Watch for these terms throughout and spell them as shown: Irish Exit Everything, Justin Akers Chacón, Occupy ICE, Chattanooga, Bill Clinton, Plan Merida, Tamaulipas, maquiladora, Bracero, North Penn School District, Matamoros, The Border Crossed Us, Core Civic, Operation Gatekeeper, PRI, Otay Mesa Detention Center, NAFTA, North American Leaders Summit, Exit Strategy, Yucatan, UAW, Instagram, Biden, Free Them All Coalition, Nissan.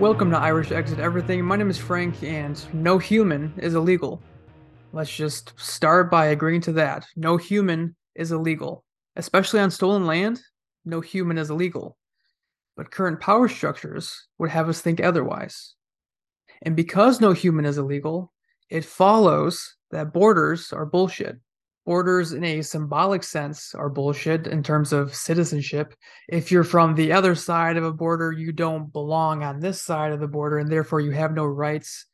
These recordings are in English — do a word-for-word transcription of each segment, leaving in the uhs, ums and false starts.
Welcome to Irish Exit Everything. My name is Frank, and no human is illegal. Let's just start by agreeing to that. No human is illegal. Especially on stolen land, no human is illegal. But current power structures would have us think otherwise. And because no human is illegal, it follows that borders are bullshit. Borders in a symbolic sense are bullshit in terms of citizenship. If you're from the other side of a border, you don't belong on this side of the border, and therefore you have no rights.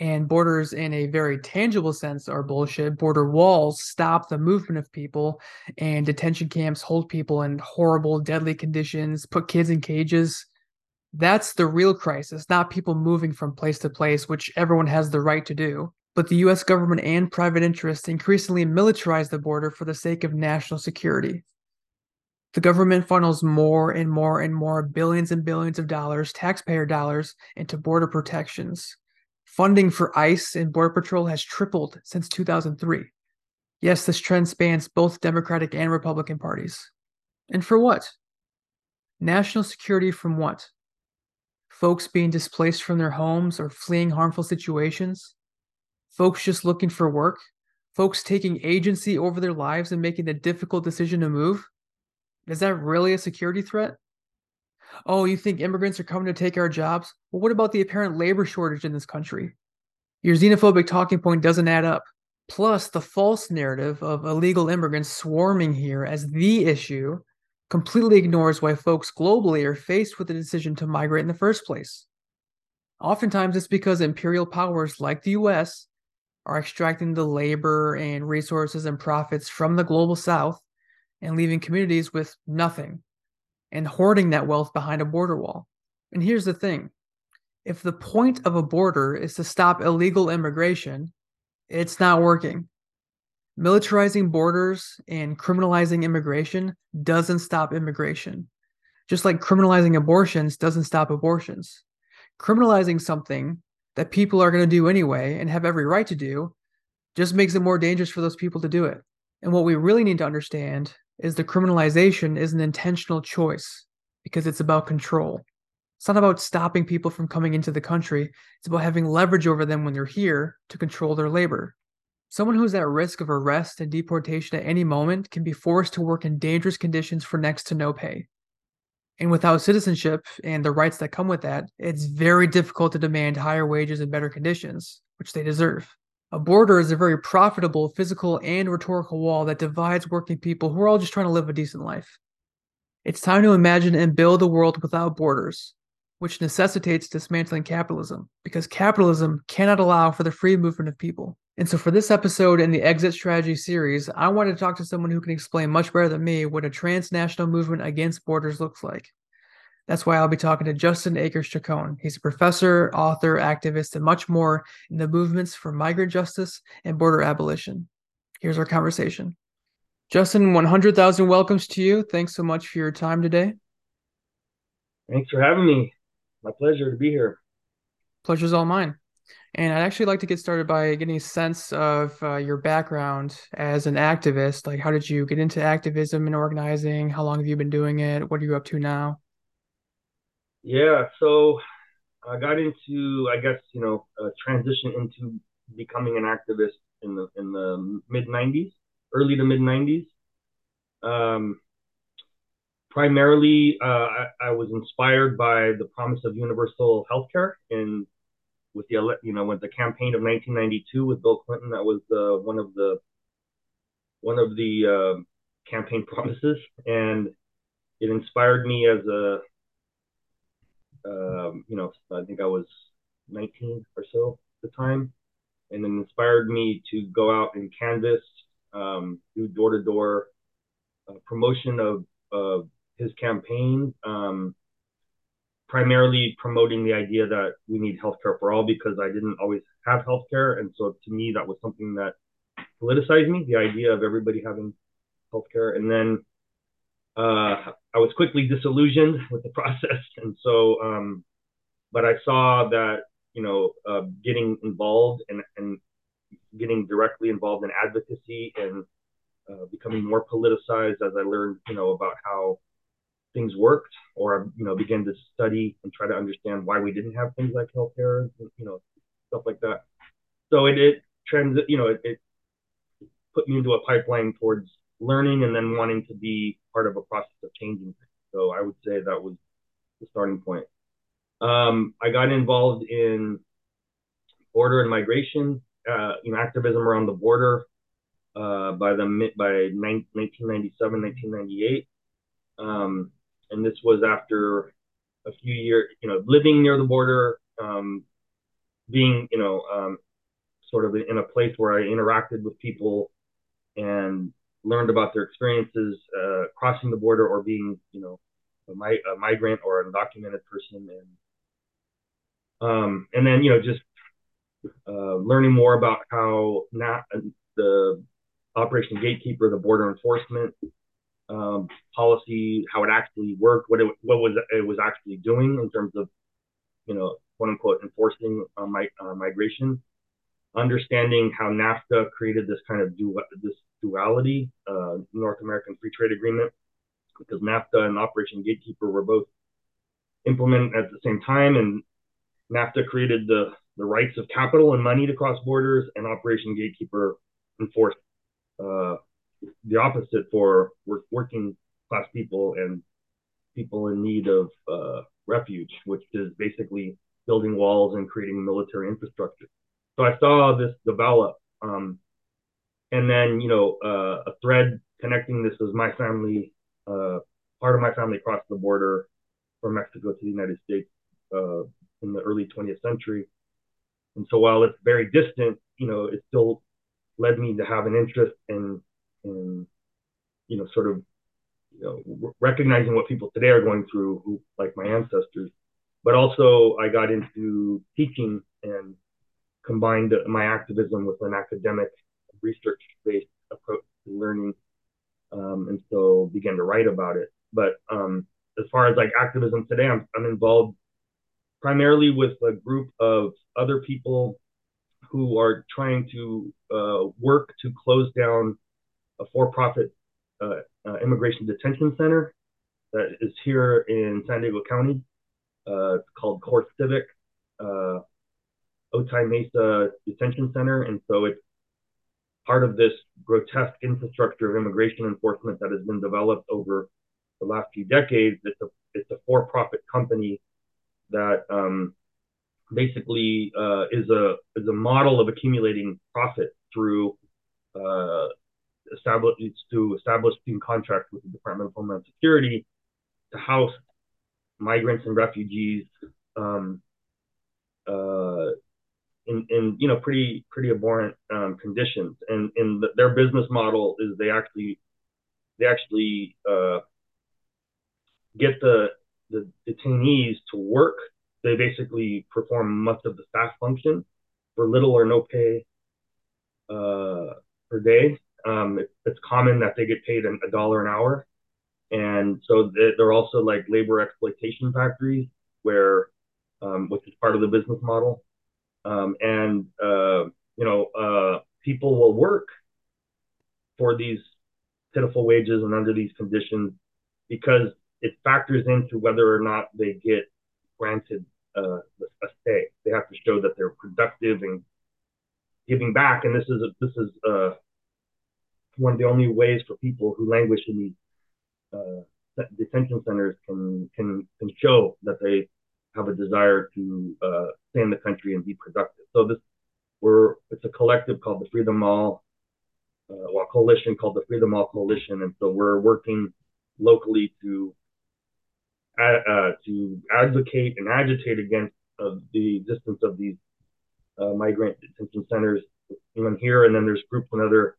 And borders in a very tangible sense are bullshit. Border walls stop the movement of people, and detention camps hold people in horrible, deadly conditions, put kids in cages. That's the real crisis, not people moving from place to place, which everyone has the right to do. But the U S government and private interests increasingly militarize the border for the sake of national security. The government funnels more and more and more billions and billions of dollars, taxpayer dollars, into border protections. Funding for ICE and Border Patrol has tripled since two thousand three. Yes, this trend spans both Democratic and Republican parties. And for what? National security from what? Folks being displaced from their homes or fleeing harmful situations? Folks just looking for work, folks taking agency over their lives and making the difficult decision to move? Is that really a security threat? Oh, you think immigrants are coming to take our jobs? Well, what about the apparent labor shortage in this country? Your xenophobic talking point doesn't add up. Plus, the false narrative of illegal immigrants swarming here as the issue completely ignores why folks globally are faced with the decision to migrate in the first place. Oftentimes, it's because imperial powers like the U S are extracting the labor and resources and profits from the global south and leaving communities with nothing and hoarding that wealth behind a border wall. And here's the thing. If the point of a border is to stop illegal immigration, it's not working. Militarizing borders and criminalizing immigration doesn't stop immigration. Just like criminalizing abortions doesn't stop abortions. Criminalizing something that people are going to do anyway and have every right to do just makes it more dangerous for those people to do it. And what we really need to understand is the criminalization is an intentional choice because it's about control. It's not about stopping people from coming into the country. It's about having leverage over them when they're here to control their labor. Someone who's at risk of arrest and deportation at any moment can be forced to work in dangerous conditions for next to no pay. And without citizenship and the rights that come with that, it's very difficult to demand higher wages and better conditions, which they deserve. A border is a very profitable physical and rhetorical wall that divides working people who are all just trying to live a decent life. It's time to imagine and build a world without borders, which necessitates dismantling capitalism, because capitalism cannot allow for the free movement of people. And so for this episode in the Exit Strategy series, I wanted to talk to someone who can explain much better than me what a transnational movement against borders looks like. That's why I'll be talking to Justin Akers Chacón. He's a professor, author, activist, and much more in the movements for migrant justice and border abolition. Here's our conversation. Justin, one hundred thousand welcomes to you. Thanks so much for your time today. Thanks for having me. My pleasure to be here. Pleasure's all mine. And I'd actually like to get started by getting a sense of uh, your background as an activist. Like, how did you get into activism and organizing? How long have you been doing it? What are you up to now? Yeah, so I got into, I guess, you know, a transition into becoming an activist in the in the mid nineties, early to mid nineties. Um, primarily, uh, I, I was inspired by the promise of universal healthcare in with the you know with the campaign of nineteen ninety-two with Bill Clinton. That was uh, one of the one of the uh, campaign promises, and it inspired me as a um, you know I think I was nineteen or so at the time, and it inspired me to go out and canvass, um, do door to door promotion of of his campaign. Um, primarily promoting the idea that we need healthcare for all, because I didn't always have healthcare. And so to me, that was something that politicized me, the idea of everybody having healthcare. And then uh, I was quickly disillusioned with the process. And so, um, but I saw that, you know, uh, getting involved and, and getting directly involved in advocacy and uh, becoming more politicized as I learned, you know, about how things worked, or, you know, began to study and try to understand why we didn't have things like healthcare, you know, stuff like that. So it, it transit, you know, it, it put me into a pipeline towards learning and then wanting to be part of a process of changing things. So I would say that was the starting point. Um, I got involved in border and migration, uh, you know, activism around the border uh, by the mid, by nineteen ninety-seven, nineteen ninety-eight. Um, and this was after a few years, you know, living near the border, um, being, you know, um, sort of in a place where I interacted with people and learned about their experiences uh, crossing the border or being, you know, a, mi a migrant or an undocumented person. And um, and then, you know, just uh, learning more about how not the Operation Gatekeeper, the border enforcement um, policy, how it actually worked, what it, what was it was actually doing in terms of, you know, quote unquote, enforcing uh, my, uh, migration. Understanding how NAFTA created this kind of du this duality, uh, North American Free Trade Agreement, because NAFTA and Operation Gatekeeper were both implemented at the same time, and NAFTA created the, the rights of capital and money to cross borders, and Operation Gatekeeper enforced uh, the opposite for work working class people and people in need of uh, refuge, which is basically building walls and creating military infrastructure. So I saw this develop, um, and then, you know, uh, a thread connecting this was my family, uh, part of my family crossed the border from Mexico to the United States uh, in the early twentieth century. And so while it's very distant, you know, it still led me to have an interest in, in you know, sort of, you know, recognizing what people today are going through, who, like my ancestors. But also I got into teaching and combined my activism with an academic research-based approach to learning, um, and so began to write about it. But um, as far as like activism today, I'm, I'm involved primarily with a group of other people who are trying to uh, work to close down a for-profit uh, uh, immigration detention center that is here in San Diego County. Uh, it's called Core Civic. Uh, Otay Mesa Detention Center, and so it's part of this grotesque infrastructure of immigration enforcement that has been developed over the last few decades. It's a, it's a for-profit company that um, basically uh, is a is a model of accumulating profit through uh, establish to establishing contracts with the Department of Homeland Security to house migrants and refugees. Um, uh, In, in you know pretty pretty abhorrent um, conditions, and and the, their business model is they actually they actually uh, get the the detainees to work. They basically perform much of the staff function for little or no pay uh, per day. Um, it, it's common that they get paid a dollar an hour, and so they, they're also like labor exploitation factories, where um, which is part of the business model. Um, and, uh, you know, uh, people will work for these pitiful wages and under these conditions because it factors into whether or not they get granted uh, a stay. They have to show that they're productive and giving back. And this is, a, this is uh, one of the only ways for people who languish in these uh, detention centers can, can, can show that they have a desire to uh, stay in the country and be productive. So this, we're it's a collective called the Free Them All, uh, well, coalition called the Free Them All Coalition, and so we're working locally to ad, uh, to advocate and agitate against uh, the existence of these uh, migrant detention centers, even here, and then there's groups in other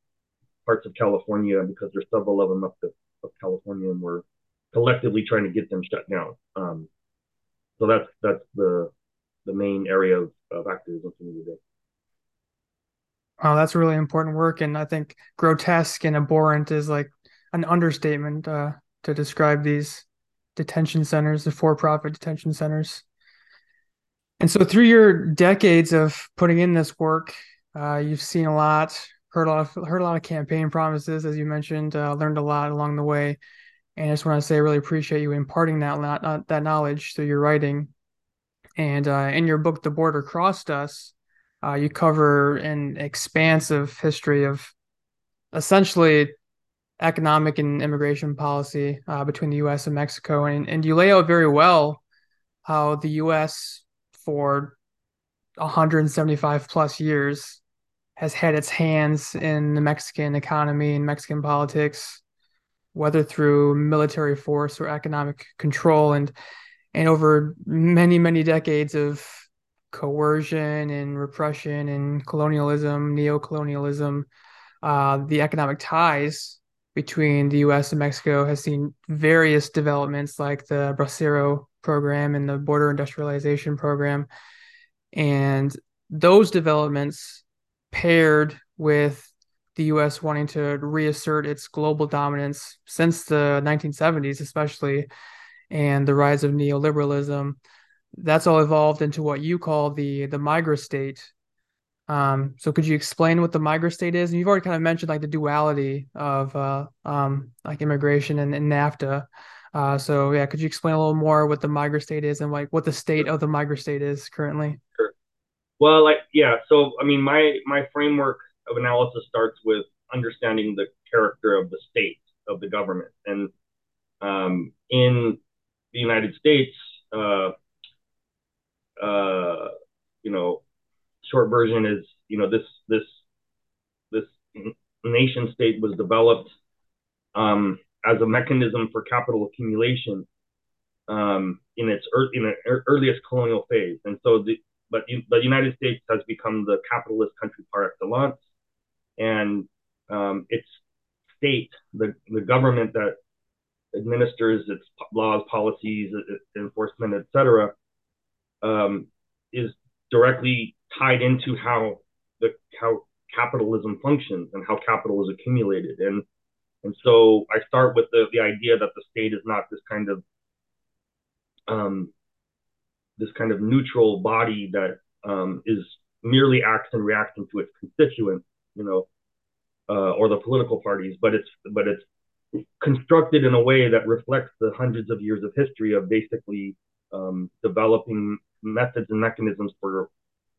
parts of California because there's several of them up to up California, and we're collectively trying to get them shut down. Um, So that's that's the the main area of, of activism for me today. Wow, that's really important work, and I think grotesque and abhorrent is like an understatement uh, to describe these detention centers, the for-profit detention centers. And so, through your decades of putting in this work, uh, you've seen a lot, heard a lot, of, heard a lot of campaign promises, as you mentioned, uh, learned a lot along the way. And I just want to say I really appreciate you imparting that uh, that knowledge through your writing. And uh, in your book, The Border Crossed Us, uh, you cover an expansive history of essentially economic and immigration policy uh, between the U S and Mexico. And, and you lay out very well how the U S for one hundred seventy-five plus years has had its hands in the Mexican economy and Mexican politics, whether through military force or economic control, and and over many, many decades of coercion and repression and colonialism, neocolonialism, uh, the economic ties between the U S and Mexico has seen various developments like the Bracero program and the border industrialization program. And those developments paired with the U S wanting to reassert its global dominance since the nineteen seventies, especially, and the rise of neoliberalism, that's all evolved into what you call the the migra-state. Um, so could you explain what the migra-state is? And you've already kind of mentioned like the duality of uh, um, like immigration and, and NAFTA. Uh, so yeah, could you explain a little more what the migra-state is and like what the state of the migra-state is currently? Sure. Well, like yeah, so I mean, my my framework of analysis starts with understanding the character of the state of the government, and um, in the United States, uh, uh, you know, short version is, you know, this this this nation state was developed um, as a mechanism for capital accumulation um, in its er- in an er- earliest colonial phase, and so the but the United States has become the capitalist country par excellence, and um, its state, the the government that administers its laws, policies, enforcement, et cetera, um, is directly tied into how the how capitalism functions and how capital is accumulated. And and so I start with the, the idea that the state is not this kind of um, this kind of neutral body that um, is merely acts and reacting to its constituents, you know, uh, or the political parties, but it's but it's constructed in a way that reflects the hundreds of years of history of basically um, developing methods and mechanisms for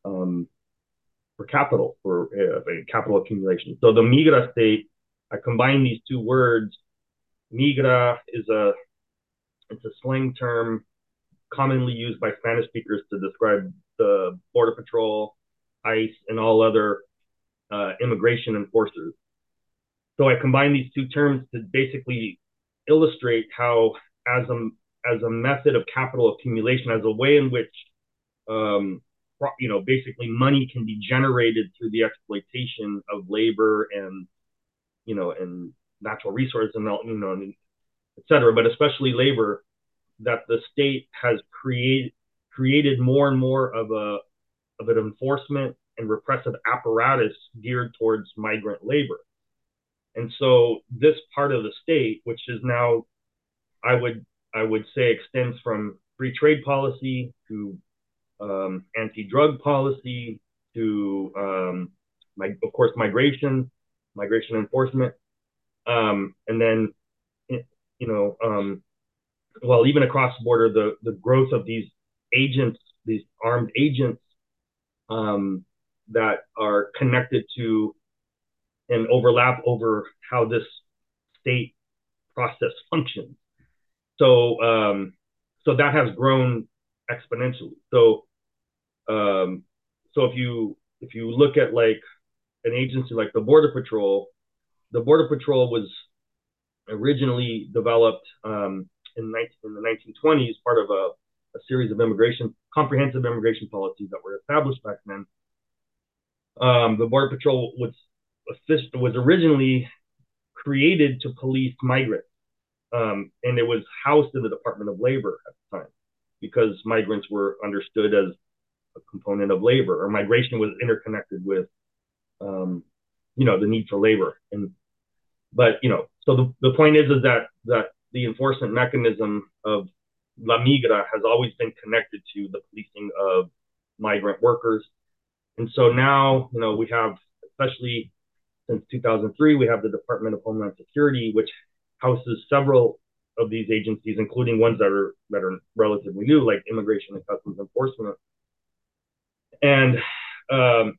um, for capital, for uh, capital accumulation. So the migra-state, I combine these two words. Migra is a it's a slang term commonly used by Spanish speakers to describe the Border Patrol, ICE, and all other uh, immigration enforcers. So I combine these two terms to basically illustrate how, as a as a method of capital accumulation, as a way in which, um, you know, basically money can be generated through the exploitation of labor and, you know, and natural resources and, you know, et cetera, but especially labor, that the state has created created more and more of a of an enforcement and repressive apparatus geared towards migrant labor. And so this part of the state, which is now, I would I would say, extends from free trade policy to um, anti-drug policy to, um, my, of course, migration, migration enforcement, um, and then, you know, um, well, even across the border, the the growth of these agents, these armed agents um, that are connected to and overlap over how this state process functions. So um, so that has grown exponentially. So um, so if you if you look at like an agency like the Border Patrol, the Border Patrol was originally developed um, in, nineteen, in the nineteen twenties, part of a, a series of immigration, comprehensive immigration policies that were established back then. Um, the Border Patrol was was originally created to police migrants, um, and it was housed in the Department of Labor at the time because migrants were understood as a component of labor, or migration was interconnected with, um, you know, the need for labor. And but you know, so the, the point is is that that the enforcement mechanism of La Migra has always been connected to the policing of migrant workers, and so now you know we have, especially since two thousand three, we have the Department of Homeland Security, which houses several of these agencies, including ones that are that are relatively new, like Immigration and Customs Enforcement. And um,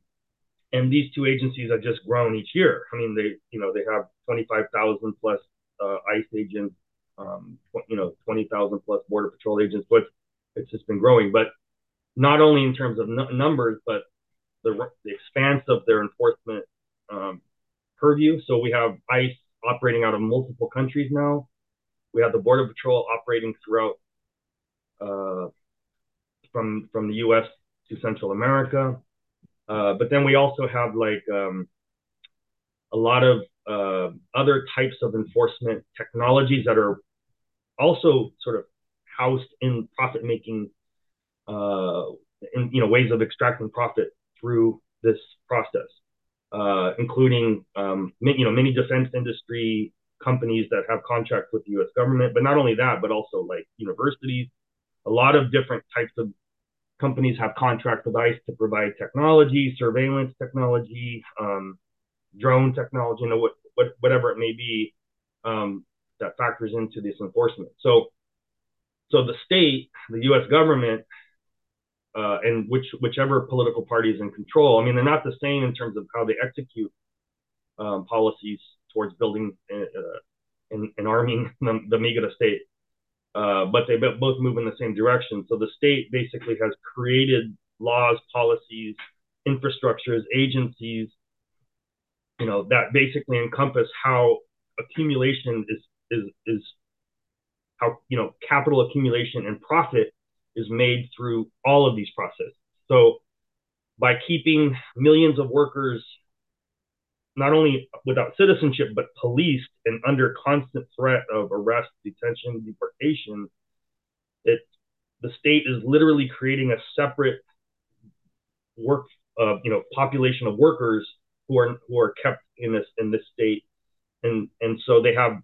and these two agencies have just grown each year. I mean, they you know they have twenty-five thousand plus uh, ICE agents, um, you know, twenty thousand plus Border Patrol agents. But it's just been growing. But not only in terms of n numbers, but the, the expanse of their enforcement um, purview. So we have ICE operating out of multiple countries now. We have the Border Patrol operating throughout uh, from from the U S to Central America. Uh, but then we also have like um, a lot of uh, other types of enforcement technologies that are also sort of housed in profit-making, uh, in, you know, ways of extracting profit through this process, uh, including, um, you know, many defense industry companies that have contracts with the U S government, but not only that, but also like universities. A lot of different types of companies have contracts with ICE to provide technology, surveillance technology, um, drone technology, you know, what, what, whatever it may be, um, that factors into this enforcement. So, so the state, the U S government, uh, and which whichever political party is in control, I mean, they're not the same in terms of how they execute um, policies towards building uh, and, and arming the, the migra-state. Uh, but they both move in the same direction. So the state basically has created laws, policies, infrastructures, agencies, you know, that basically encompass how accumulation is, is, is how, you know, capital accumulation and profit is made through all of these processes. So by keeping millions of workers not only without citizenship, but policed and under constant threat of arrest, detention, deportation, it, the state is literally creating a separate work, uh, you know, population of workers who are who are kept in this in this state, and and so they have,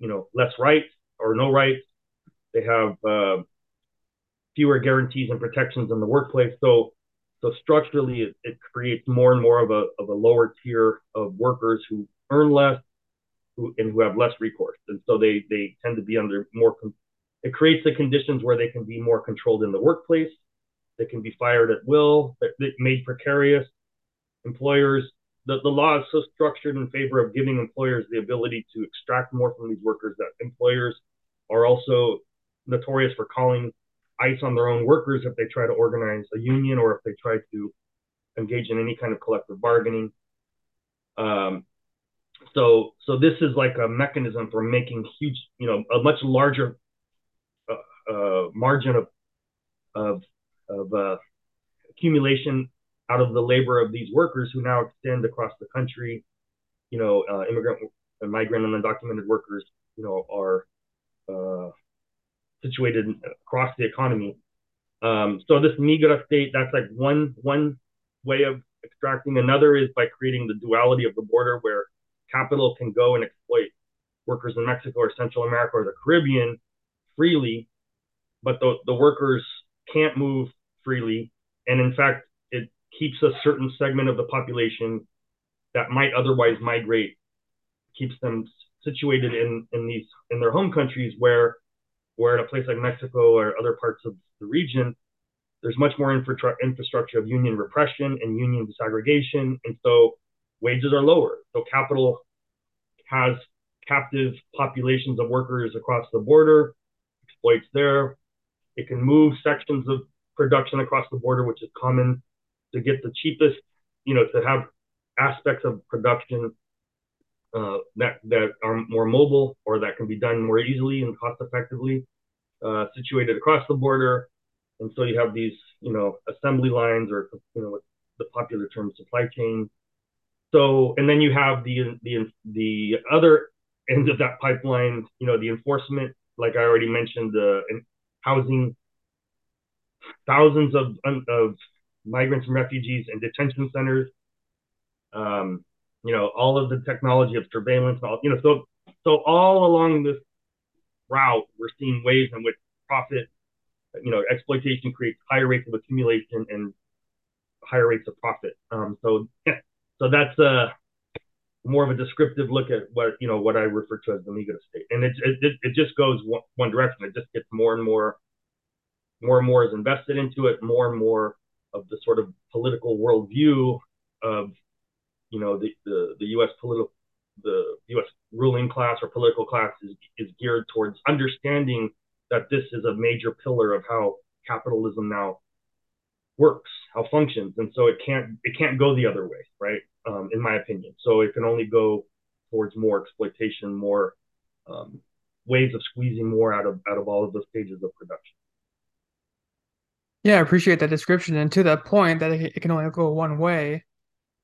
you know, less rights or no rights. They have uh, fewer guarantees and protections in the workplace. So. So structurally, it, it creates more and more of a, of a lower tier of workers who earn less who, and who have less recourse. And so they, they tend to be under more, it creates the conditions where they can be more controlled in the workplace. They can be fired at will, they're, they're made precarious. Employers, the, the law is so structured in favor of giving employers the ability to extract more from these workers that employers are also notorious for calling ICE on their own workers if they try to organize a union or if they try to engage in any kind of collective bargaining. Um, so, so this is like a mechanism for making huge, you know, a much larger uh, uh, margin of of, of uh, accumulation out of the labor of these workers who now extend across the country. You know, uh, immigrant and migrant and undocumented workers, you know, are uh, situated across the economy. Um, so this migra-state, that's like one one way of extracting. Another is by creating the duality of the border where capital can go and exploit workers in Mexico or Central America or the Caribbean freely, but the, the workers can't move freely. And in fact, it keeps a certain segment of the population that might otherwise migrate, keeps them situated in, in, these, in their home countries where where in a place like Mexico or other parts of the region, there's much more infra infrastructure of union repression and union disaggregation. And so wages are lower. So capital has captive populations of workers across the border, exploits there. It can move sections of production across the border, which is common to get the cheapest, you know, to have aspects of production Uh, that, that are more mobile or that can be done more easily and cost effectively, uh, situated across the border. And so you have these, you know, assembly lines or, you know, the popular term supply chain. So, and then you have the, the, the other end of that pipeline, you know, the enforcement, like I already mentioned, the uh, housing, thousands of, of migrants and refugees in detention centers. Um, You know, all of the technology of surveillance, and all, you know, so so all along this route, we're seeing ways in which profit, you know, exploitation creates higher rates of accumulation and higher rates of profit. Um, so so that's uh more of a descriptive look at what, you know, what I refer to as the migra-state. And it, it, it just goes one, one direction. It just gets more and more, more and more is invested into it, more and more of the sort of political worldview of, you know, the, the, the U S political, the U S ruling class or political class is, is geared towards understanding that this is a major pillar of how capitalism now works, how functions. And so it can't, it can't go the other way, right? Um, in my opinion. So it can only go towards more exploitation, more um, ways of squeezing more out of, out of all of those stages of production. Yeah, I appreciate that description. And to that point, that it can only go one way.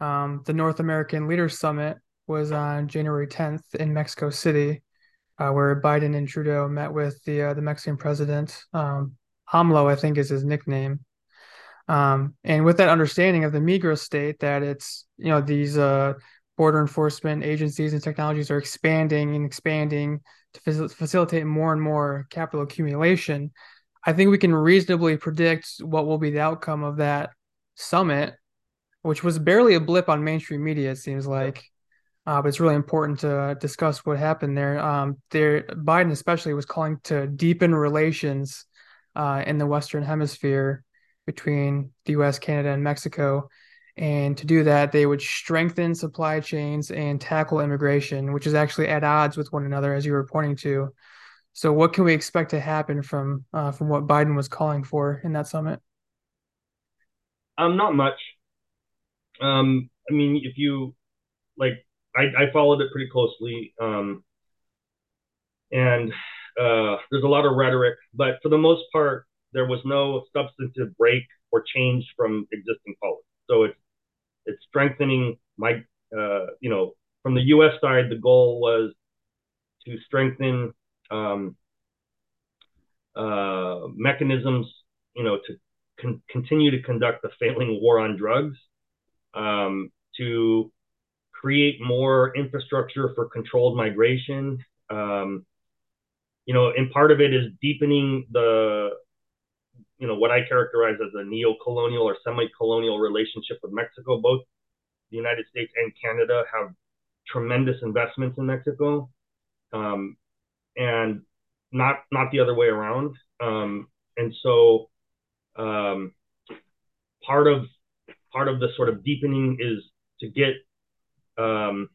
Um, the North American Leaders Summit was on January tenth in Mexico City, uh, where Biden and Trudeau met with the uh, the Mexican president. Um, AMLO, I think, is his nickname. Um, and with that understanding of the migra-state, that it's, you know, these uh, border enforcement agencies and technologies are expanding and expanding to facil- facilitate more and more capital accumulation, I think we can reasonably predict what will be the outcome of that summit, which was barely a blip on mainstream media, it seems like. Uh, but it's really important to discuss what happened there. Um, there, Biden especially was calling to deepen relations uh, in the Western Hemisphere between the U S, Canada, and Mexico. And to do that, they would strengthen supply chains and tackle immigration, which is actually at odds with one another, as you were pointing to. So what can we expect to happen from uh, from what Biden was calling for in that summit? Um, not much. Um, I mean, if you, like, I, I followed it pretty closely, um, and uh, there's a lot of rhetoric, but for the most part, there was no substantive break or change from existing policy. So it's it's strengthening my, uh, you know, from the U S side, the goal was to strengthen um, uh, mechanisms, you know, to con- continue to conduct the failing war on drugs, um, to create more infrastructure for controlled migration. Um, you know, and part of it is deepening the, you know, what I characterize as a neo-colonial or semi-colonial relationship with Mexico. Both the United States and Canada have tremendous investments in Mexico, um, and not not the other way around. Um, and so um, part of part of the sort of deepening is to get Um,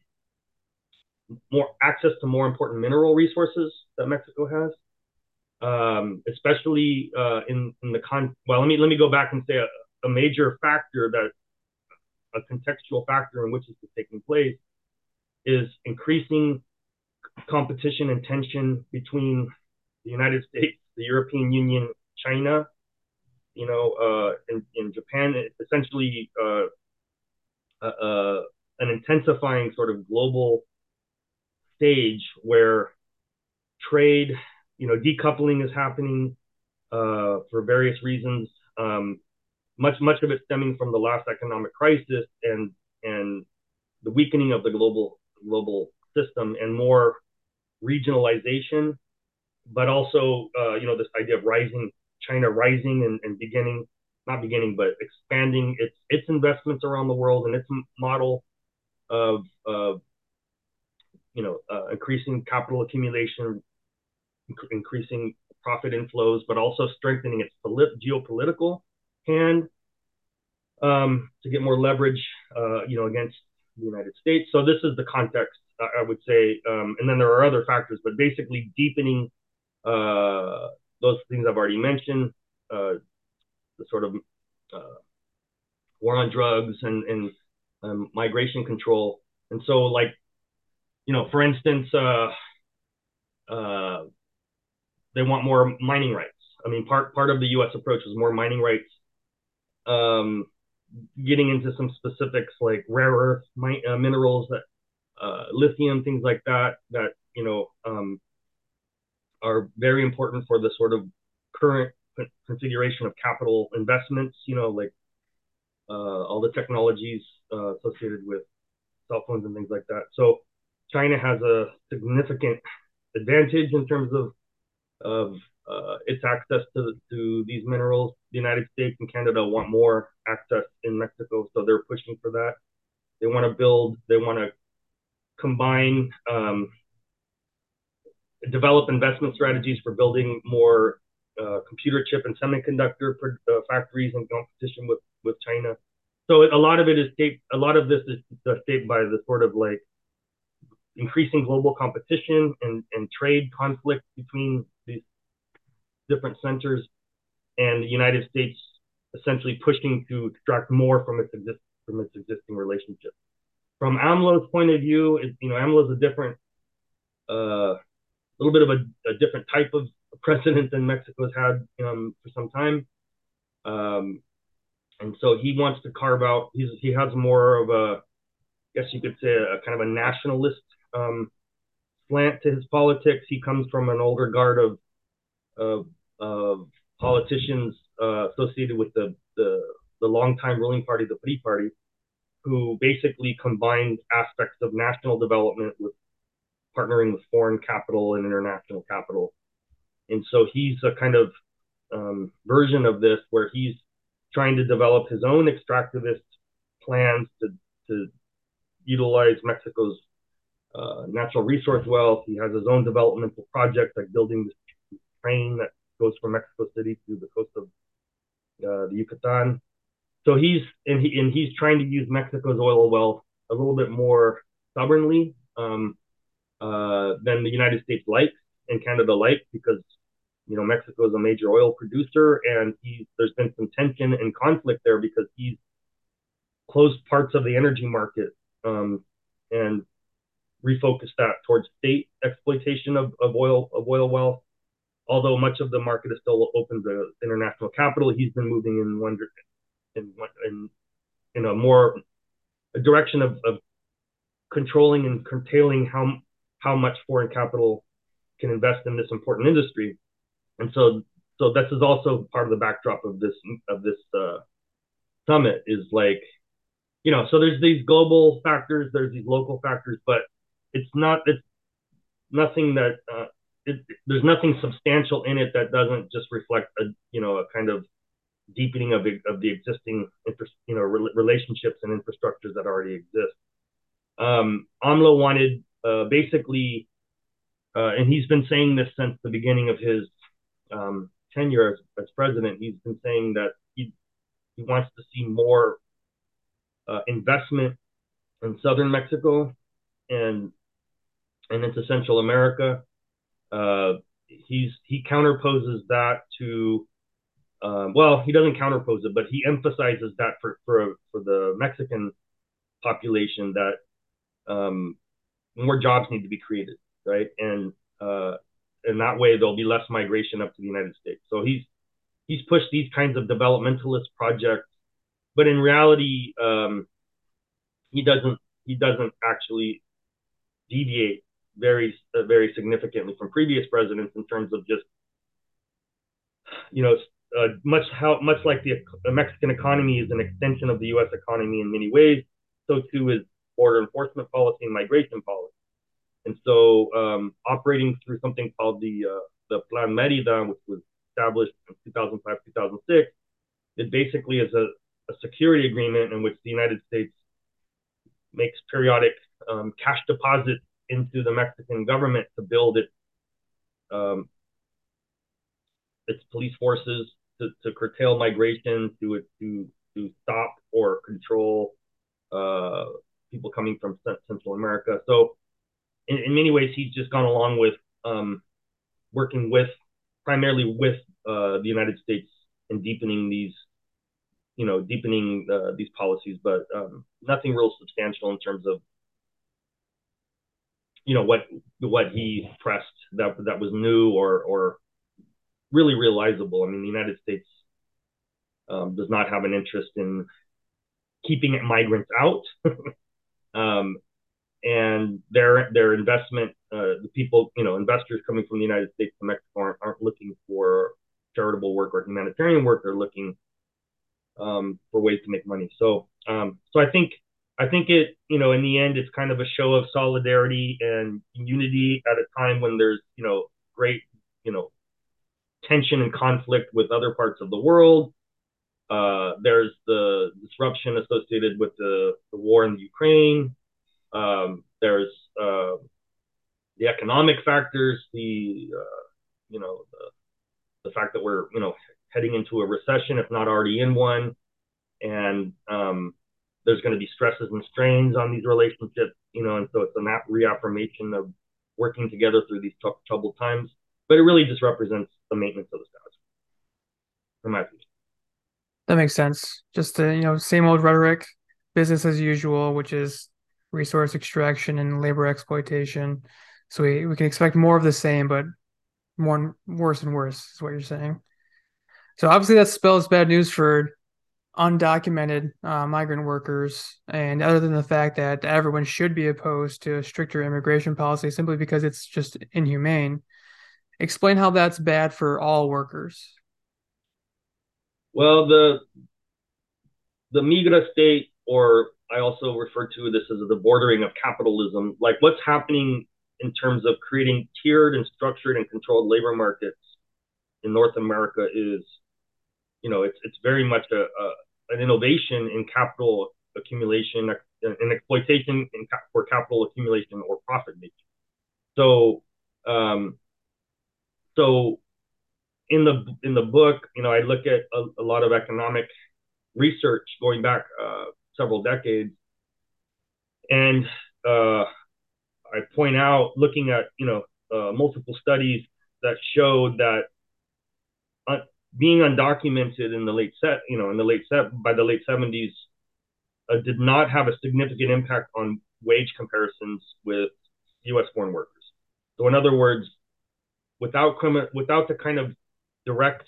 more access to more important mineral resources that Mexico has, um, especially uh, in in the con. Well, let me let me go back and say a, a major factor that a contextual factor in which this is taking place is increasing competition and tension between the United States, the European Union, China, you know, uh, and, and Japan. Essentially, uh, uh, uh an intensifying sort of global stage where trade, you know, decoupling is happening uh, for various reasons. Um, much, much of it stemming from the last economic crisis and and the weakening of the global global system and more regionalization, but also, uh, you know, this idea of rising China rising and, and beginning, not beginning, but expanding its its investments around the world and its model of, of, you know, uh, increasing capital accumulation, inc- increasing profit inflows, but also strengthening its polit- geopolitical hand um, to get more leverage, uh, you know, against the United States. So this is the context, I, I would say. Um, and then there are other factors, but basically deepening uh, those things I've already mentioned, uh, the sort of uh, war on drugs and, and Um, migration control. And so, like, you know, for instance, uh, uh, they want more mining rights. I mean, part part of the U S approach was more mining rights, um, getting into some specifics like rare earth mi- uh, minerals, that uh, lithium, things like that, that, you know, um, are very important for the sort of current p- configuration of capital investments, you know, like uh, all the technologies Uh, associated with cell phones and things like that. So China has a significant advantage in terms of of uh, its access to to these minerals. The United States and Canada want more access in Mexico, so they're pushing for that. They want to build, they want to combine, um, develop investment strategies for building more uh, computer chip and semiconductor uh, factories in competition with, with China. So it, a lot of it is shaped, a lot of this is shaped by the sort of like increasing global competition and, and trade conflict between these different centers, and the United States essentially pushing to extract more from its exist from its existing relationship. From AMLO's point of view, it, you know, AMLO is a different, a uh, little bit of a, a different type of precedent than Mexico's had um, for some time, um, and so he wants to carve out. He's, he has more of a, I guess you could say, a, a kind of a nationalist um, slant to his politics. He comes from an older guard of of, of politicians uh, associated with the, the the longtime ruling party, the P R I party, who basically combined aspects of national development with partnering with foreign capital and international capital. And so he's a kind of um, version of this where he's trying to develop his own extractivist plans to, to utilize Mexico's uh, natural resource wealth. He has his own developmental projects like building this train that goes from Mexico City to the coast of uh, the Yucatan. So he's and he and he's trying to use Mexico's oil wealth a little bit more stubbornly um, uh, than the United States likes and Canada likes, because you know Mexico is a major oil producer, and he's, there's been some tension and conflict there because he's closed parts of the energy market um, and refocused that towards state exploitation of, of oil of oil wealth. Although much of the market is still open to international capital, he's been moving in one direction. In, in, in a more a direction of, of controlling and curtailing how how much foreign capital can invest in this important industry, and so so this is also part of the backdrop of this of this uh, summit is like you know so there's these global factors, there's these local factors, but it's not it's nothing that uh, it, there's nothing substantial in it that doesn't just reflect a you know a kind of deepening of, of the existing you know, relationships and infrastructures that already exist. Um, AMLO wanted uh, basically, uh, and he's been saying this since the beginning of his um, tenure as, as president, he's been saying that he, he wants to see more uh, investment in southern Mexico and, and into Central America. Uh, he's, he counterposes that to Um, well, he doesn't counterpose it, but he emphasizes that for for, for the Mexican population that um, more jobs need to be created, right? And uh, in that way, there'll be less migration up to the United States. So he's he's pushed these kinds of developmentalist projects, but in reality, um, he doesn't he doesn't actually deviate very uh, very significantly from previous presidents in terms of just you know. Uh, much how much like the, the Mexican economy is an extension of the U S economy in many ways, so too is border enforcement policy and migration policy. And so, um, operating through something called the uh, the Plan Merida, which was established in two thousand five, two thousand six, it basically is a, a security agreement in which the United States makes periodic um, cash deposits into the Mexican government to build its um, its police forces. To, to curtail migration, to to to stop or control uh, people coming from Central America. So, in, in many ways, he's just gone along with um, working with primarily with uh, the United States and deepening these, you know, deepening uh, these policies, but um, nothing real substantial in terms of, you know, what what he pressed that that was new or or. Really realizable. I mean, the United States um, does not have an interest in keeping migrants out, um, and their their investment, uh, the people, you know, investors coming from the United States to Mexico aren't, aren't looking for charitable work or humanitarian work. They're looking um, for ways to make money. So, um, so I think I think it, you know, in the end, it's kind of a show of solidarity and unity at a time when there's, you know, great, you know. tension and conflict with other parts of the world. Uh, there's the disruption associated with the, the war in Ukraine. Um, there's uh, the economic factors, the uh, you know the, the fact that we're you know heading into a recession, if not already in one, and um, there's going to be stresses and strains on these relationships, you know, and so it's a map reaffirmation of working together through these tough, troubled times. But it really just represents the maintenance of the status quo, in my opinion. That makes sense. Just uh, you know, same old rhetoric, business as usual, which is resource extraction and labor exploitation. So we, we can expect more of the same, but more and worse and worse is what you're saying. So obviously that spells bad news for undocumented uh, migrant workers. And other than the fact that everyone should be opposed to a stricter immigration policy simply because it's just inhumane, explain how that's bad for all workers. Well, the the migra-state, or I also refer to this as the bordering of capitalism, like what's happening in terms of creating tiered and structured and controlled labor markets in North America is, you know, it's it's very much a, a an innovation in capital accumulation and exploitation in, for capital accumulation or profit making. So, um, so in the in the book, you know, I look at a, a lot of economic research going back uh, several decades, and uh, I point out looking at you know uh, multiple studies that showed that un- being undocumented in the late set you know in the late set by the late seventies uh, did not have a significant impact on wage comparisons with U S born workers. So in other words, without crimi- without the kind of direct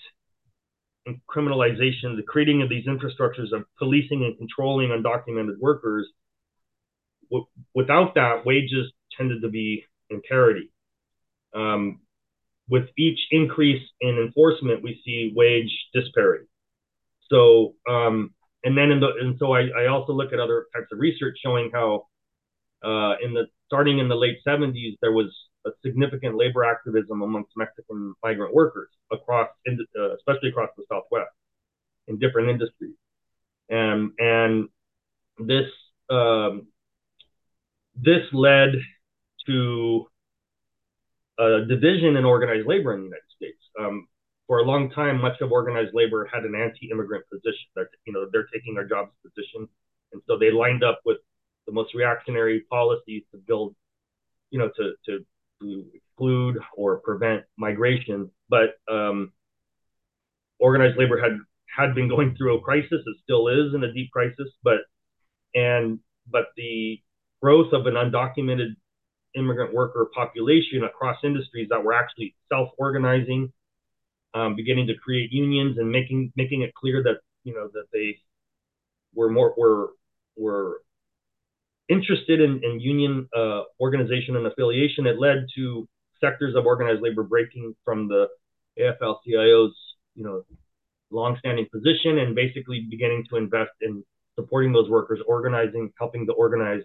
and criminalization, the creating of these infrastructures of policing and controlling undocumented workers, w- without that, wages tended to be in parity. Um, with each increase in enforcement, we see wage disparity. So, um, and then in the, and so I, I also look at other types of research showing how uh, in the, starting in the late seventies, there was a significant labor activism amongst Mexican migrant workers across, uh, especially across the Southwest, in different industries, and and this um, this led to a division in organized labor in the United States. Um, for a long time, much of organized labor had an anti-immigrant position. That you know they're taking their jobs position, and so they lined up with the most reactionary policies to build, you know, to to to exclude or prevent migration, but um, organized labor had, had been going through a crisis. It still is in a deep crisis, but and but the growth of an undocumented immigrant worker population across industries that were actually self-organizing, um, beginning to create unions and making making it clear that you know that they were more were were interested in, in union uh, organization and affiliation. It led to sectors of organized labor breaking from the A F L C I O's, you know, longstanding position and basically beginning to invest in supporting those workers, organizing, helping to organize,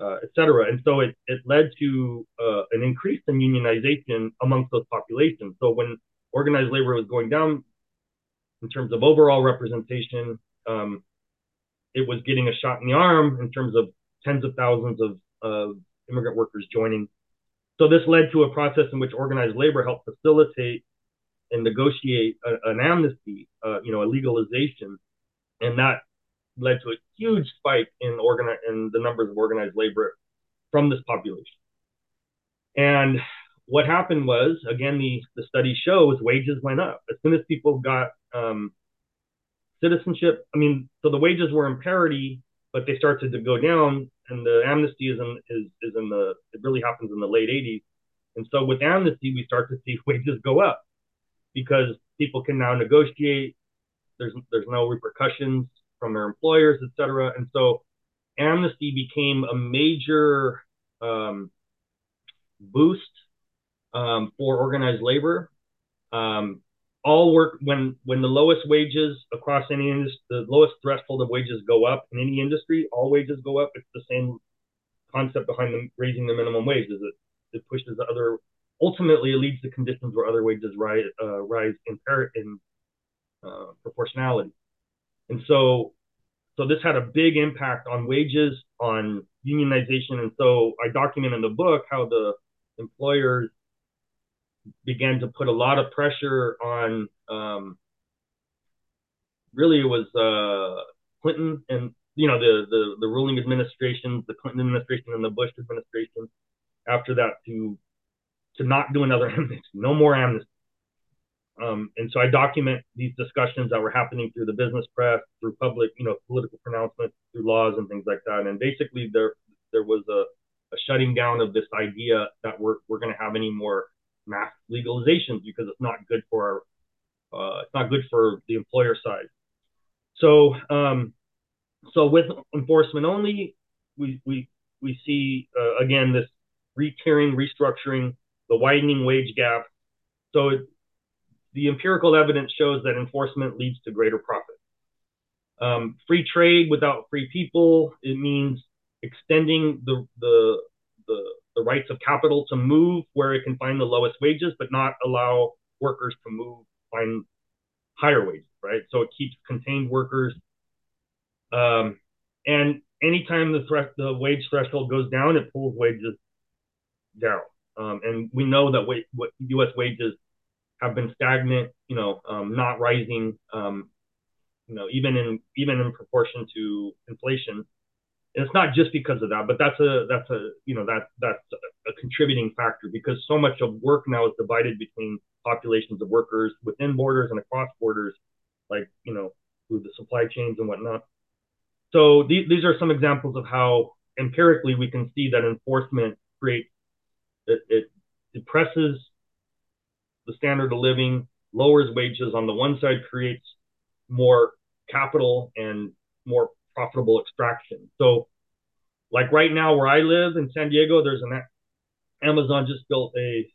uh, et cetera. And so it, it led to uh, an increase in unionization amongst those populations. So when organized labor was going down in terms of overall representation, um, it was getting a shot in the arm in terms of tens of thousands of, of immigrant workers joining. So this led to a process in which organized labor helped facilitate and negotiate a, an amnesty, uh, you know, a legalization, and that led to a huge spike in organi- in the numbers of organized labor from this population. And what happened was, again, the, the study shows wages went up. As soon as people got um, citizenship, I mean, so the wages were in parity, but they started to go down, and the amnesty is in, is, is in the, it really happens in the late eighties. And so with amnesty, we start to see wages go up because people can now negotiate. There's, there's no repercussions from their employers, et cetera. And so amnesty became a major um, boost um, for organized labor. Um, All work when when the lowest wages across any industry, the lowest threshold of wages go up in any industry, all wages go up. It's the same concept behind them raising the minimum wage. Is it, it pushes the other, ultimately it leads to conditions where other wages rise uh, rise in par- in uh, proportionality. And so so this had a big impact on wages, on unionization. And so I document in the book how the employers began to put a lot of pressure on, um, really it was uh, Clinton and, you know, the, the, the ruling administrations, the Clinton administration and the Bush administration after that to, to not do another amnesty, no more amnesty. Um, and so I document these discussions that were happening through the business press, through public, you know, political pronouncements, through laws and things like that. And basically there, there was a, a shutting down of this idea that we're, we're going to have any more mass legalizations because it's not good for our, uh, it's not good for the employer side. So, um, so with enforcement only, we, we, we see, uh, again, this re-tiering, restructuring, the widening wage gap. So it, the empirical evidence shows that enforcement leads to greater profit. Um, free trade without free people, it means extending the, the, the, the rights of capital to move where it can find the lowest wages, but not allow workers to move, find higher wages, right? So it keeps contained workers. Um, and anytime the, threat, the wage threshold goes down, it pulls wages down. Um, and we know that wa what U S wages have been stagnant, you know, um, not rising, um, you know, even in even in proportion to inflation. And it's not just because of that, but that's a that's a you know that that's a contributing factor because so much of work now is divided between populations of workers within borders and across borders, like you know through the supply chains and whatnot. So these these are some examples of how empirically we can see that enforcement creates it, it depresses the standard of living, lowers wages on the one side, creates more capital and more profitable extraction. So like right now where I live in San Diego, there's an Amazon just built a,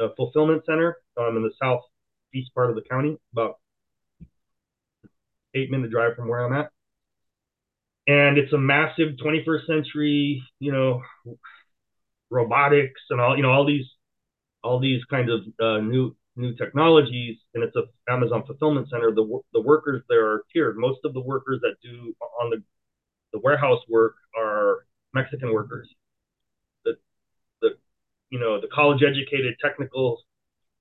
a fulfillment center um, in the southeast part of the county, about eight minute drive from where I'm at. And it's a massive twenty-first century, you know, robotics and all, you know, all these all these kinds of uh, new new technologies, and it's a Amazon fulfillment center. The the workers there are tiered. Most of the workers that do on the the warehouse work are Mexican workers. The the you know the college educated technical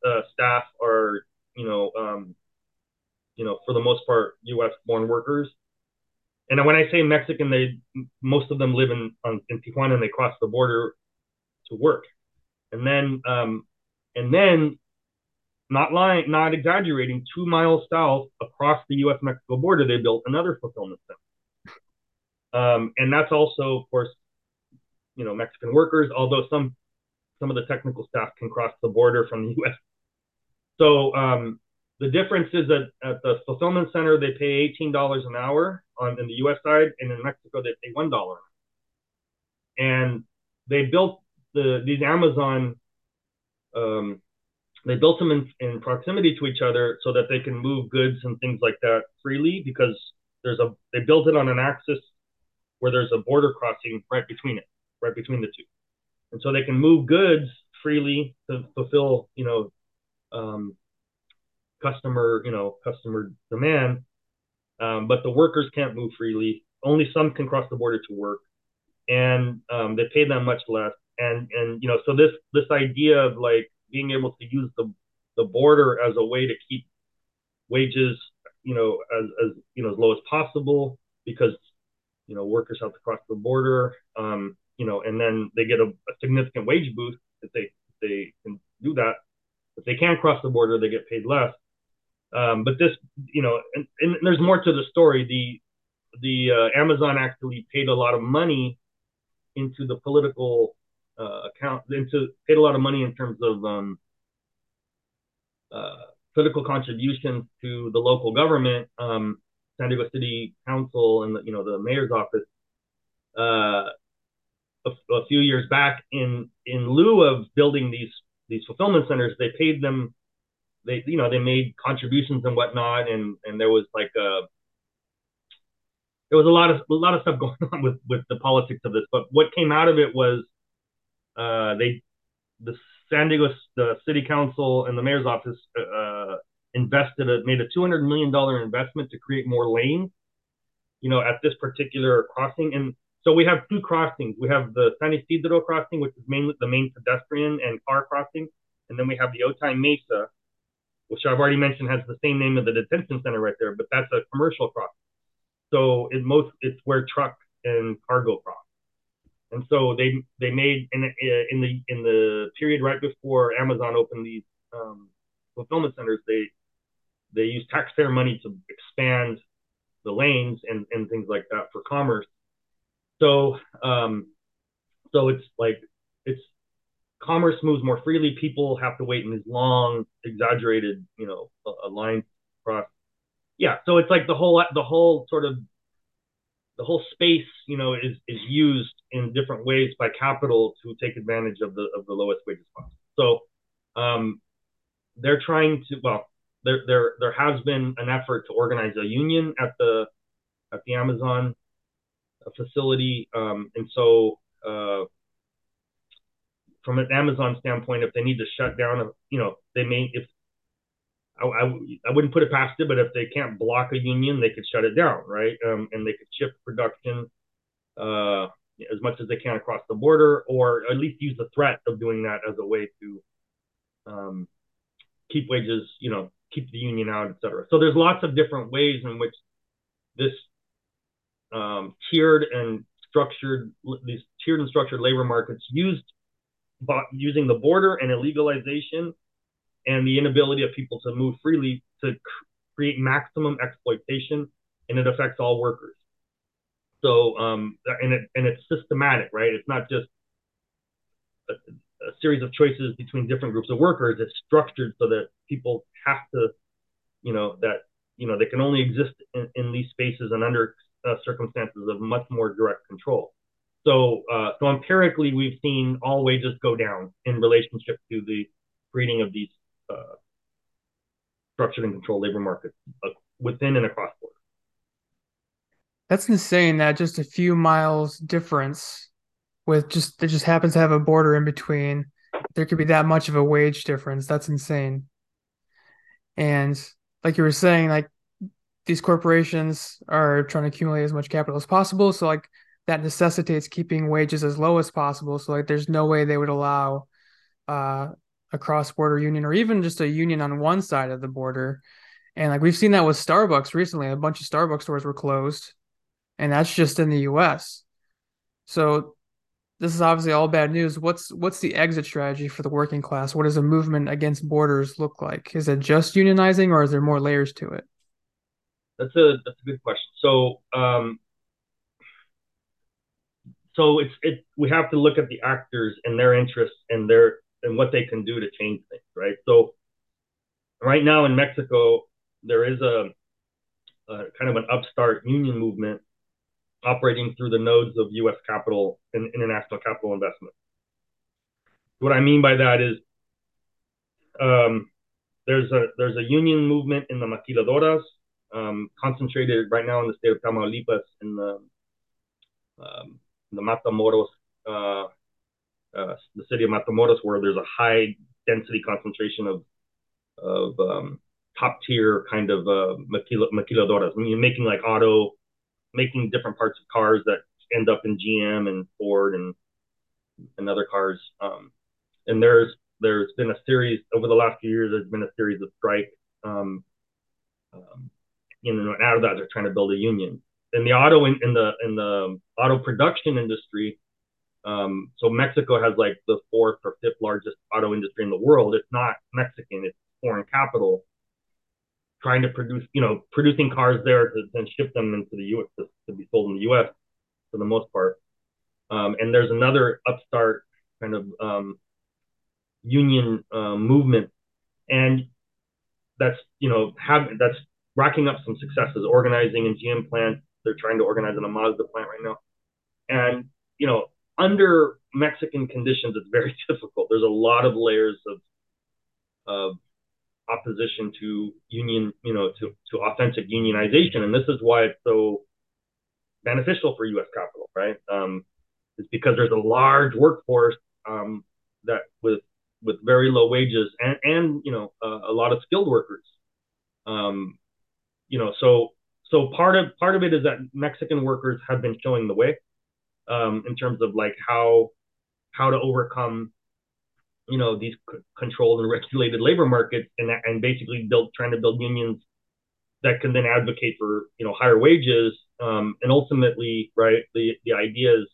uh, staff are you know um, you know for the most part U S born workers. And when I say Mexican, they most of them live in on, in Tijuana, and they cross the border to work. And then, um, and then, not lying, not exaggerating, two miles south across the U S Mexico border, they built another fulfillment center. Um, and that's also, of course, you know, Mexican workers. Although some some of the technical staff can cross the border from the U S So um, the difference is that at the fulfillment center they pay eighteen dollars an hour on in the U S side, and in Mexico they pay one dollar. And they built. The, these Amazon, um, they built them in, in proximity to each other so that they can move goods and things like that freely because there's a they built it on an axis where there's a border crossing right between it, right between the two, and so they can move goods freely to fulfill you know um, customer you know customer demand, um, but the workers can't move freely. Only some can cross the border to work, and um, they pay them much less. And, and, you know, so this, this idea of like being able to use the, the border as a way to keep wages, you know, as, as, you know, as low as possible because, you know, workers have to cross the border, um, you know, and then they get a, a significant wage boost if they, if they can do that. If they can't cross the border, they get paid less. Um, but this, you know, and, and there's more to the story. The, the uh, Amazon actually paid a lot of money into the political Uh, account into paid a lot of money in terms of um, uh, political contributions to the local government, um, San Diego City Council, and the, you know the mayor's office. Uh, a, a few years back, in in lieu of building these these fulfillment centers, they paid them. They you know they made contributions and whatnot, and and there was like a there was a lot of a lot of stuff going on with with the politics of this. But what came out of it was. Uh, they, the San Diego the City Council and the mayor's office uh, invested, a, made a two hundred million dollar investment to create more lanes, you know, at this particular crossing. And So we have two crossings. We have the San Isidro crossing, which is mainly the main pedestrian and car crossing. And then we have the Otay Mesa, which I've already mentioned has the same name of the detention center right there, but that's a commercial crossing. So it most, it's where truck and cargo cross. And so they they made in the, in the in the period right before Amazon opened these um, fulfillment centers, they they used taxpayer money to expand the lanes and, and things like that for commerce. So um, so it's like it's commerce moves more freely. People have to wait in these long, exaggerated, you know, a, a line across. Yeah, so it's like the whole the whole sort of the whole space, you know, is is used in different ways by capital to take advantage of the of the lowest wages possible. So um, they're trying to well, there there there has been an effort to organize a union at the at the Amazon facility, um, and so uh, from an Amazon standpoint, if they need to shut down, you know, they may if. I, I, I wouldn't put it past it, but if they can't block a union, they could shut it down, right? Um, and they could shift production uh, as much as they can across the border, or at least use the threat of doing that as a way to um, keep wages, you know, keep the union out, et cetera. So there's lots of different ways in which this um, tiered and structured, these tiered and structured labor markets used by using the border and illegalization and the inability of people to move freely to cr create maximum exploitation, and it affects all workers. So, um, and it and it's systematic, right? It's not just a, a series of choices between different groups of workers. It's structured so that people have to, you know, that you know they can only exist in, in these spaces and under uh, circumstances of much more direct control. So, uh, so empirically, we've seen all wages go down in relationship to the breeding of these Uh, structured and controlled labor markets uh, within and across border. That's insane. That just a few miles difference, with just it just happens to have a border in between. There could be that much of a wage difference. That's insane. And like you were saying, like these corporations are trying to accumulate as much capital as possible. So like that necessitates keeping wages as low as possible. So like there's no way they would allow Uh, a cross-border union, or even just a union on one side of the border. And like we've seen that with Starbucks recently, a bunch of Starbucks stores were closed, and that's just in the U S. So this is obviously all bad news. What's what's the exit strategy for the working class? What does a movement against borders look like? Is it just unionizing, or is there more layers to it? That's a that's a good question. So um so it's it we have to look at the actors and their interests and their and what they can do to change things, right? So right now in Mexico, there is a, a kind of an upstart union movement operating through the nodes of U S capital and international capital investment. What I mean by that is um, there's a there's a union movement in the maquiladoras, um, concentrated right now in the state of Tamaulipas in the, um, the Matamoros, uh, Uh, the city of Matamoros, where there's a high density concentration of of um, top tier kind of uh, maquila maquiladoras, I mean, making like auto, making different parts of cars that end up in G M and Ford and and other cars. Um, and there's there's been a series over the last few years. There's been a series of strikes. Um, um, you know, and out of that, they're trying to build a union. And the auto in, in the in the auto production industry. Um, so Mexico has like the fourth or fifth largest auto industry in the world. It's not Mexican, it's foreign capital trying to produce, you know, producing cars there to then ship them into the U S to, to be sold in the U S for the most part. Um, and there's another upstart kind of um, union uh, movement. And that's, you know, have, that's racking up some successes, organizing in G M plants. They're trying to organize in a Mazda plant right now. And, you know, under Mexican conditions, it's very difficult. There's a lot of layers of of opposition to union, you know, to, to authentic unionization. And this is why it's so beneficial for U S capital, right? Um, it's because there's a large workforce um, that with with very low wages and, and you know, uh, a lot of skilled workers. Um, you know, so so part of part of it is that Mexican workers have been showing the way. um, in terms of like how how to overcome, you know, these c- controlled and regulated labor markets, and and basically build trying to build unions that can then advocate for, you know, higher wages. Um, and ultimately, right, the, the idea is,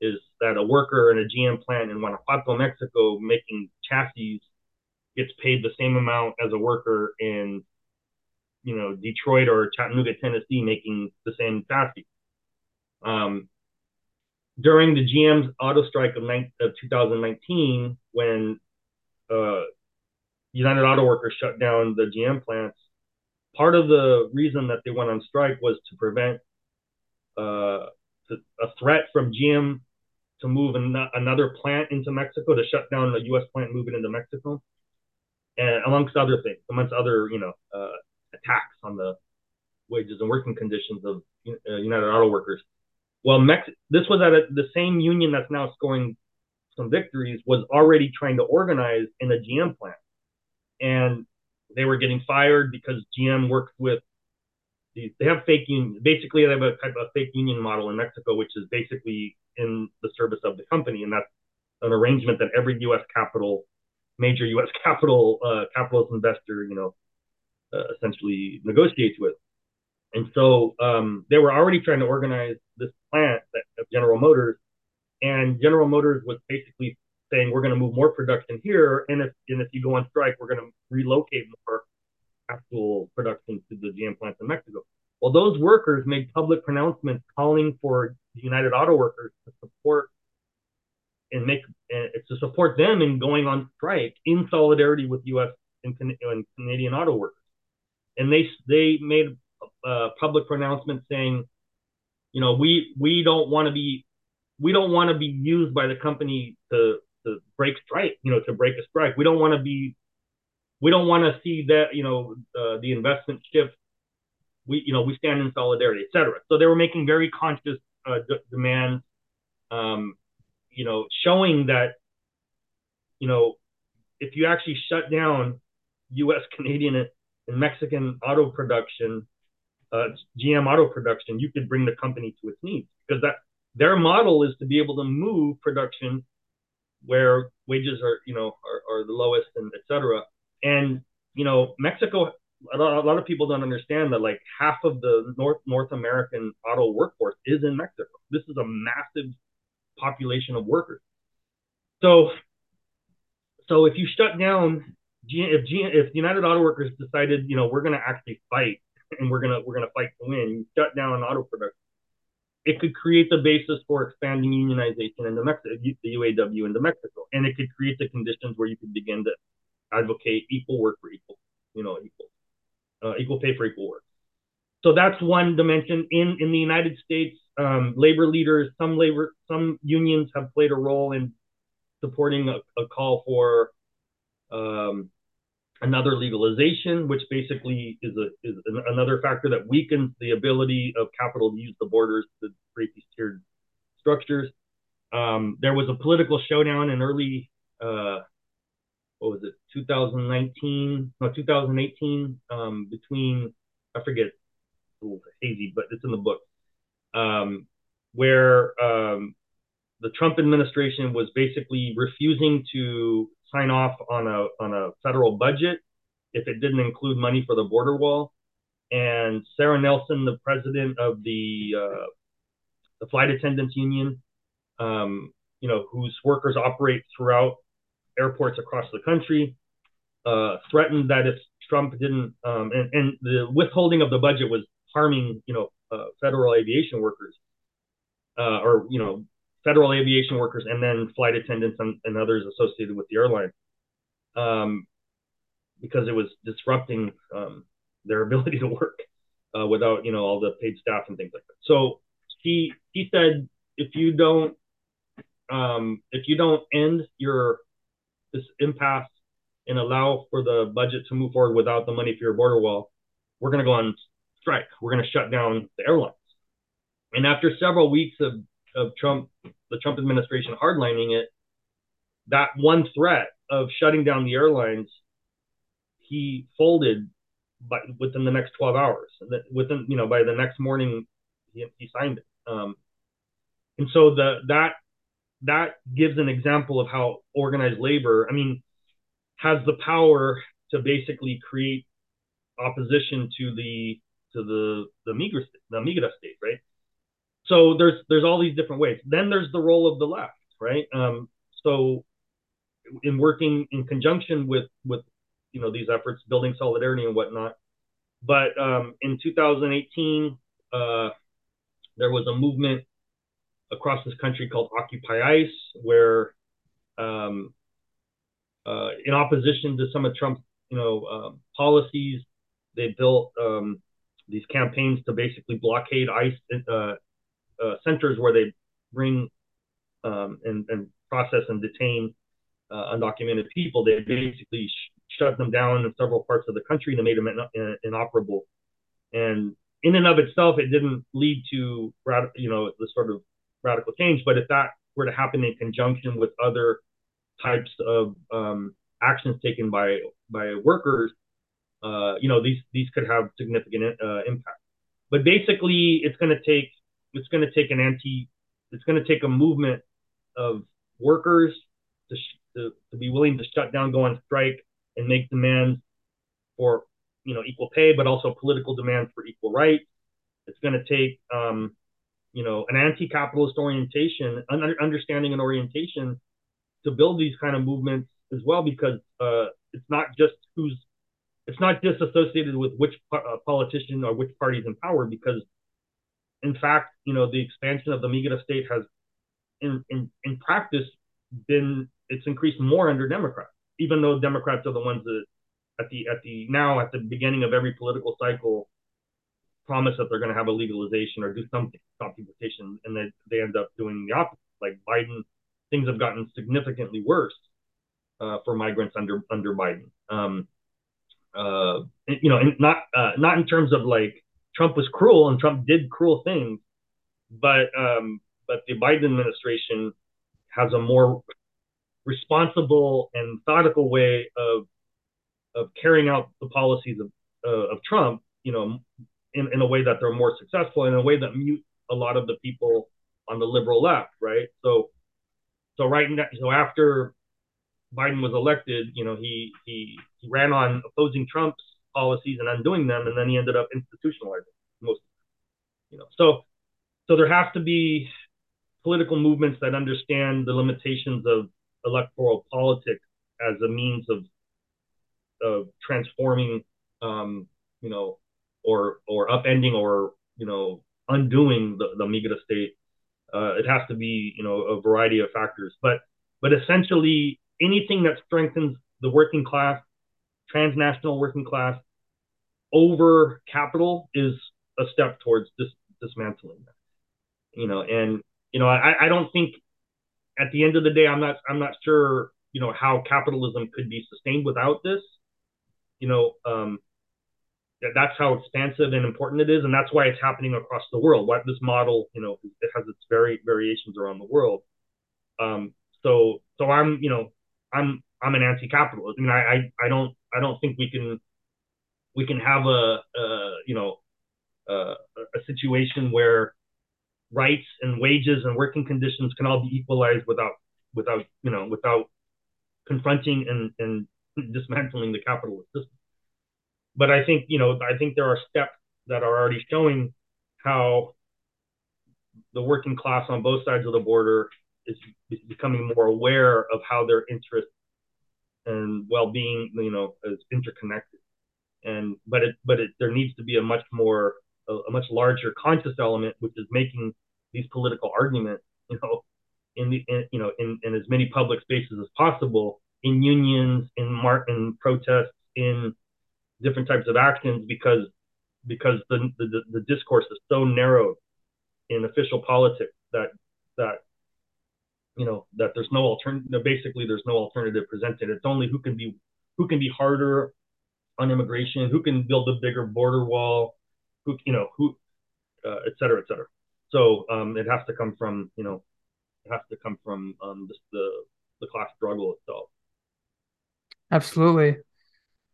is that a worker in a G M plant in Guanajuato, Mexico, making chassis gets paid the same amount as a worker in, you know, Detroit or Chattanooga, Tennessee, making the same chassis. Um, during the G M's auto strike of, ni- of two thousand nineteen, when uh, United Auto Workers shut down the G M plants, part of the reason that they went on strike was to prevent uh, a threat from G M to move an- another plant into Mexico, to shut down a U S plant, move it into Mexico, and amongst other things, amongst other, you know, uh, attacks on the wages and working conditions of uh, United Auto Workers. Well, Mex- this was at a, the same union that's now scoring some victories was already trying to organize in a G M plant, and they were getting fired because G M worked with these, they have fake union. Basically, they have a type of fake union model in Mexico, which is basically in the service of the company. And that's an arrangement that every U S capital, major U S capital, uh, capitalist investor, you know, uh, essentially negotiates with. And so um, they were already trying to organize this plant of General Motors, and General Motors was basically saying, we're going to move more production here, and if and if you go on strike, we're going to relocate more actual production to the G M plants in Mexico. Well, those workers made public pronouncements calling for the United Auto Workers to support and make uh, to support them in going on strike in solidarity with U S and, Can- and Canadian auto workers, and they they made a, a public pronouncement saying, you know, we we don't want to be we don't want to be used by the company to to break strike, you know, to break a strike. We don't want to be, we don't want to see that, you know, uh, the investment shift. We, you know, we stand in solidarity, et cetera. So they were making very conscious uh, d- demands, um, you know, showing that, you know, if you actually shut down U S, Canadian, and Mexican auto production, uh, G M auto production, you could bring the company to its knees, because that their model is to be able to move production where wages are, you know, are, are the lowest, and et cetera. And, you know, Mexico, a lot, a lot of people don't understand that like half of the North North American auto workforce is in Mexico. This is a massive population of workers. So, so if you shut down, if if United Auto Workers decided, you know, we're going to actually fight, and we're gonna we're gonna fight to win, you shut down auto production, it could create the basis for expanding unionization in Mexico, the U A W into Mexico. And it could create the conditions where you could begin to advocate equal work for equal, you know, equal, uh, equal pay for equal work. So that's one dimension. In, in the United States, um, labor leaders, some labor, some unions have played a role in supporting a, a call for um, another legalization, which basically is a is another factor that weakens the ability of capital to use the borders to create these tiered structures. Um, there was a political showdown in early, uh, what was it, twenty nineteen, no, twenty eighteen, um, between, I forget, it's a little hazy, but it's in the book, um, where um, the Trump administration was basically refusing to sign off on a on a federal budget if it didn't include money for the border wall. And Sarah Nelson, the president of the uh, the flight attendants union, um, you know, whose workers operate throughout airports across the country, uh, threatened that if Trump didn't, um, and, and the withholding of the budget was harming, you know, uh, federal aviation workers, uh, or, you know, federal aviation workers, and then flight attendants and, and others associated with the airline, um, because it was disrupting um, their ability to work uh, without, you know, all the paid staff and things like that. So he he said, if you don't um, if you don't end your this impasse and allow for the budget to move forward without the money for your border wall, we're going to go on strike. We're going to shut down the airlines. And after several weeks of of Trump, the Trump administration hardlining it, that one threat of shutting down the airlines, he folded by, within the next twelve hours. Within, you know, by the next morning, he, he signed it. Um, And so the that that gives an example of how organized labor, I mean, has the power to basically create opposition to the to the the migra the migra-state, right? So there's there's all these different ways. Then there's the role of the left, right? Um, so in working in conjunction with with you know these efforts, building solidarity and whatnot. But um, in two thousand eighteen, uh, there was a movement across this country called Occupy ICE, where um, uh, in opposition to some of Trump's you know uh, policies, they built um, these campaigns to basically blockade ICE uh, Uh, centers where they bring um, and, and process and detain uh, undocumented people. They basically sh shut them down in several parts of the country and made them in in inoperable. And in and of itself, it didn't lead to you know the sort of radical change. But if that were to happen in conjunction with other types of um, actions taken by by workers, uh, you know these these could have significant uh, impact. But basically, it's going to take It's going to take an anti. It's going to take a movement of workers to, sh to to be willing to shut down, go on strike, and make demands for you know equal pay, but also political demands for equal rights. It's going to take um, you know an anti-capitalist orientation, un understanding and orientation to build these kind of movements as well, because uh, it's not just who's it's not just associated with which po uh, politician or which party's in power, because in fact, you know, the expansion of the migra-state has, in, in, in practice, been, it's increased more under Democrats, even though Democrats are the ones that at the, at the, now at the beginning of every political cycle promise that they're going to have a legalization or do something, stop deportation, and then they end up doing the opposite. Like Biden, things have gotten significantly worse uh, for migrants under, under Biden. Um, uh, you know, and not, uh, not in terms of like, Trump was cruel and Trump did cruel things, but um, but the Biden administration has a more responsible and methodical way of of carrying out the policies of uh, of Trump, you know, in, in a way that they're more successful, in a way that mute a lot of the people on the liberal left, right? So so right now, so after Biden was elected, you know, he he, he ran on opposing Trump's policies and undoing them, and then he ended up institutionalizing most, you know. So, so there have to be political movements that understand the limitations of electoral politics as a means of of transforming, um, you know, or or upending or you know undoing the, the migra-state. Uh, it has to be you know a variety of factors, but but essentially anything that strengthens the working class, transnational working class, over capital is a step towards dis dismantling that. You know, and you know, I, I don't think at the end of the day, I'm not I'm not sure you know how capitalism could be sustained without this. You know, um, that, that's how expansive and important it is, and that's why it's happening across the world. What this model, you know, it has its very variations around the world. Um, so so I'm you know I'm I'm an anti-capitalist. I mean, I I, I don't. I don't think we can we can have a, a you know a, a situation where rights and wages and working conditions can all be equalized without without you know without confronting and, and dismantling the capitalist system. But I think you know I think there are steps that are already showing how the working class on both sides of the border is becoming more aware of how their interests and well-being, you know, is interconnected, and but it but it there needs to be a much more a, a much larger conscious element, which is making these political arguments, you know, in the in, you know in, in as many public spaces as possible, in unions, in mar in protests, in different types of actions, because because the the the discourse is so narrowed in official politics that that. You know that there's no alternative. Basically, there's no alternative presented. It's only who can be who can be harder on immigration, who can build a bigger border wall, who you know who, uh, et cetera, et cetera. So um, it has to come from you know it has to come from um, just the the class struggle itself. Absolutely,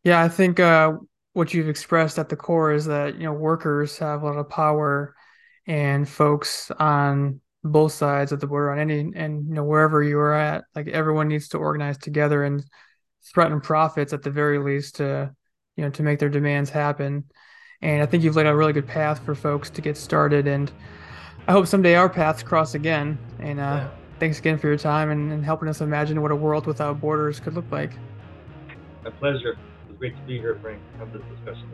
yeah. I think uh, what you've expressed at the core is that you know workers have a lot of power, and folks on both sides of the border on any, and, you know, wherever you are at, like, everyone needs to organize together and threaten profits at the very least to, you know, to make their demands happen. And I think you've laid out a really good path for folks to get started. And I hope someday our paths cross again. And uh, yeah. thanks again for your time and, and helping us imagine what a world without borders could look like. My pleasure. It was great to be here, Frank, to have this discussion.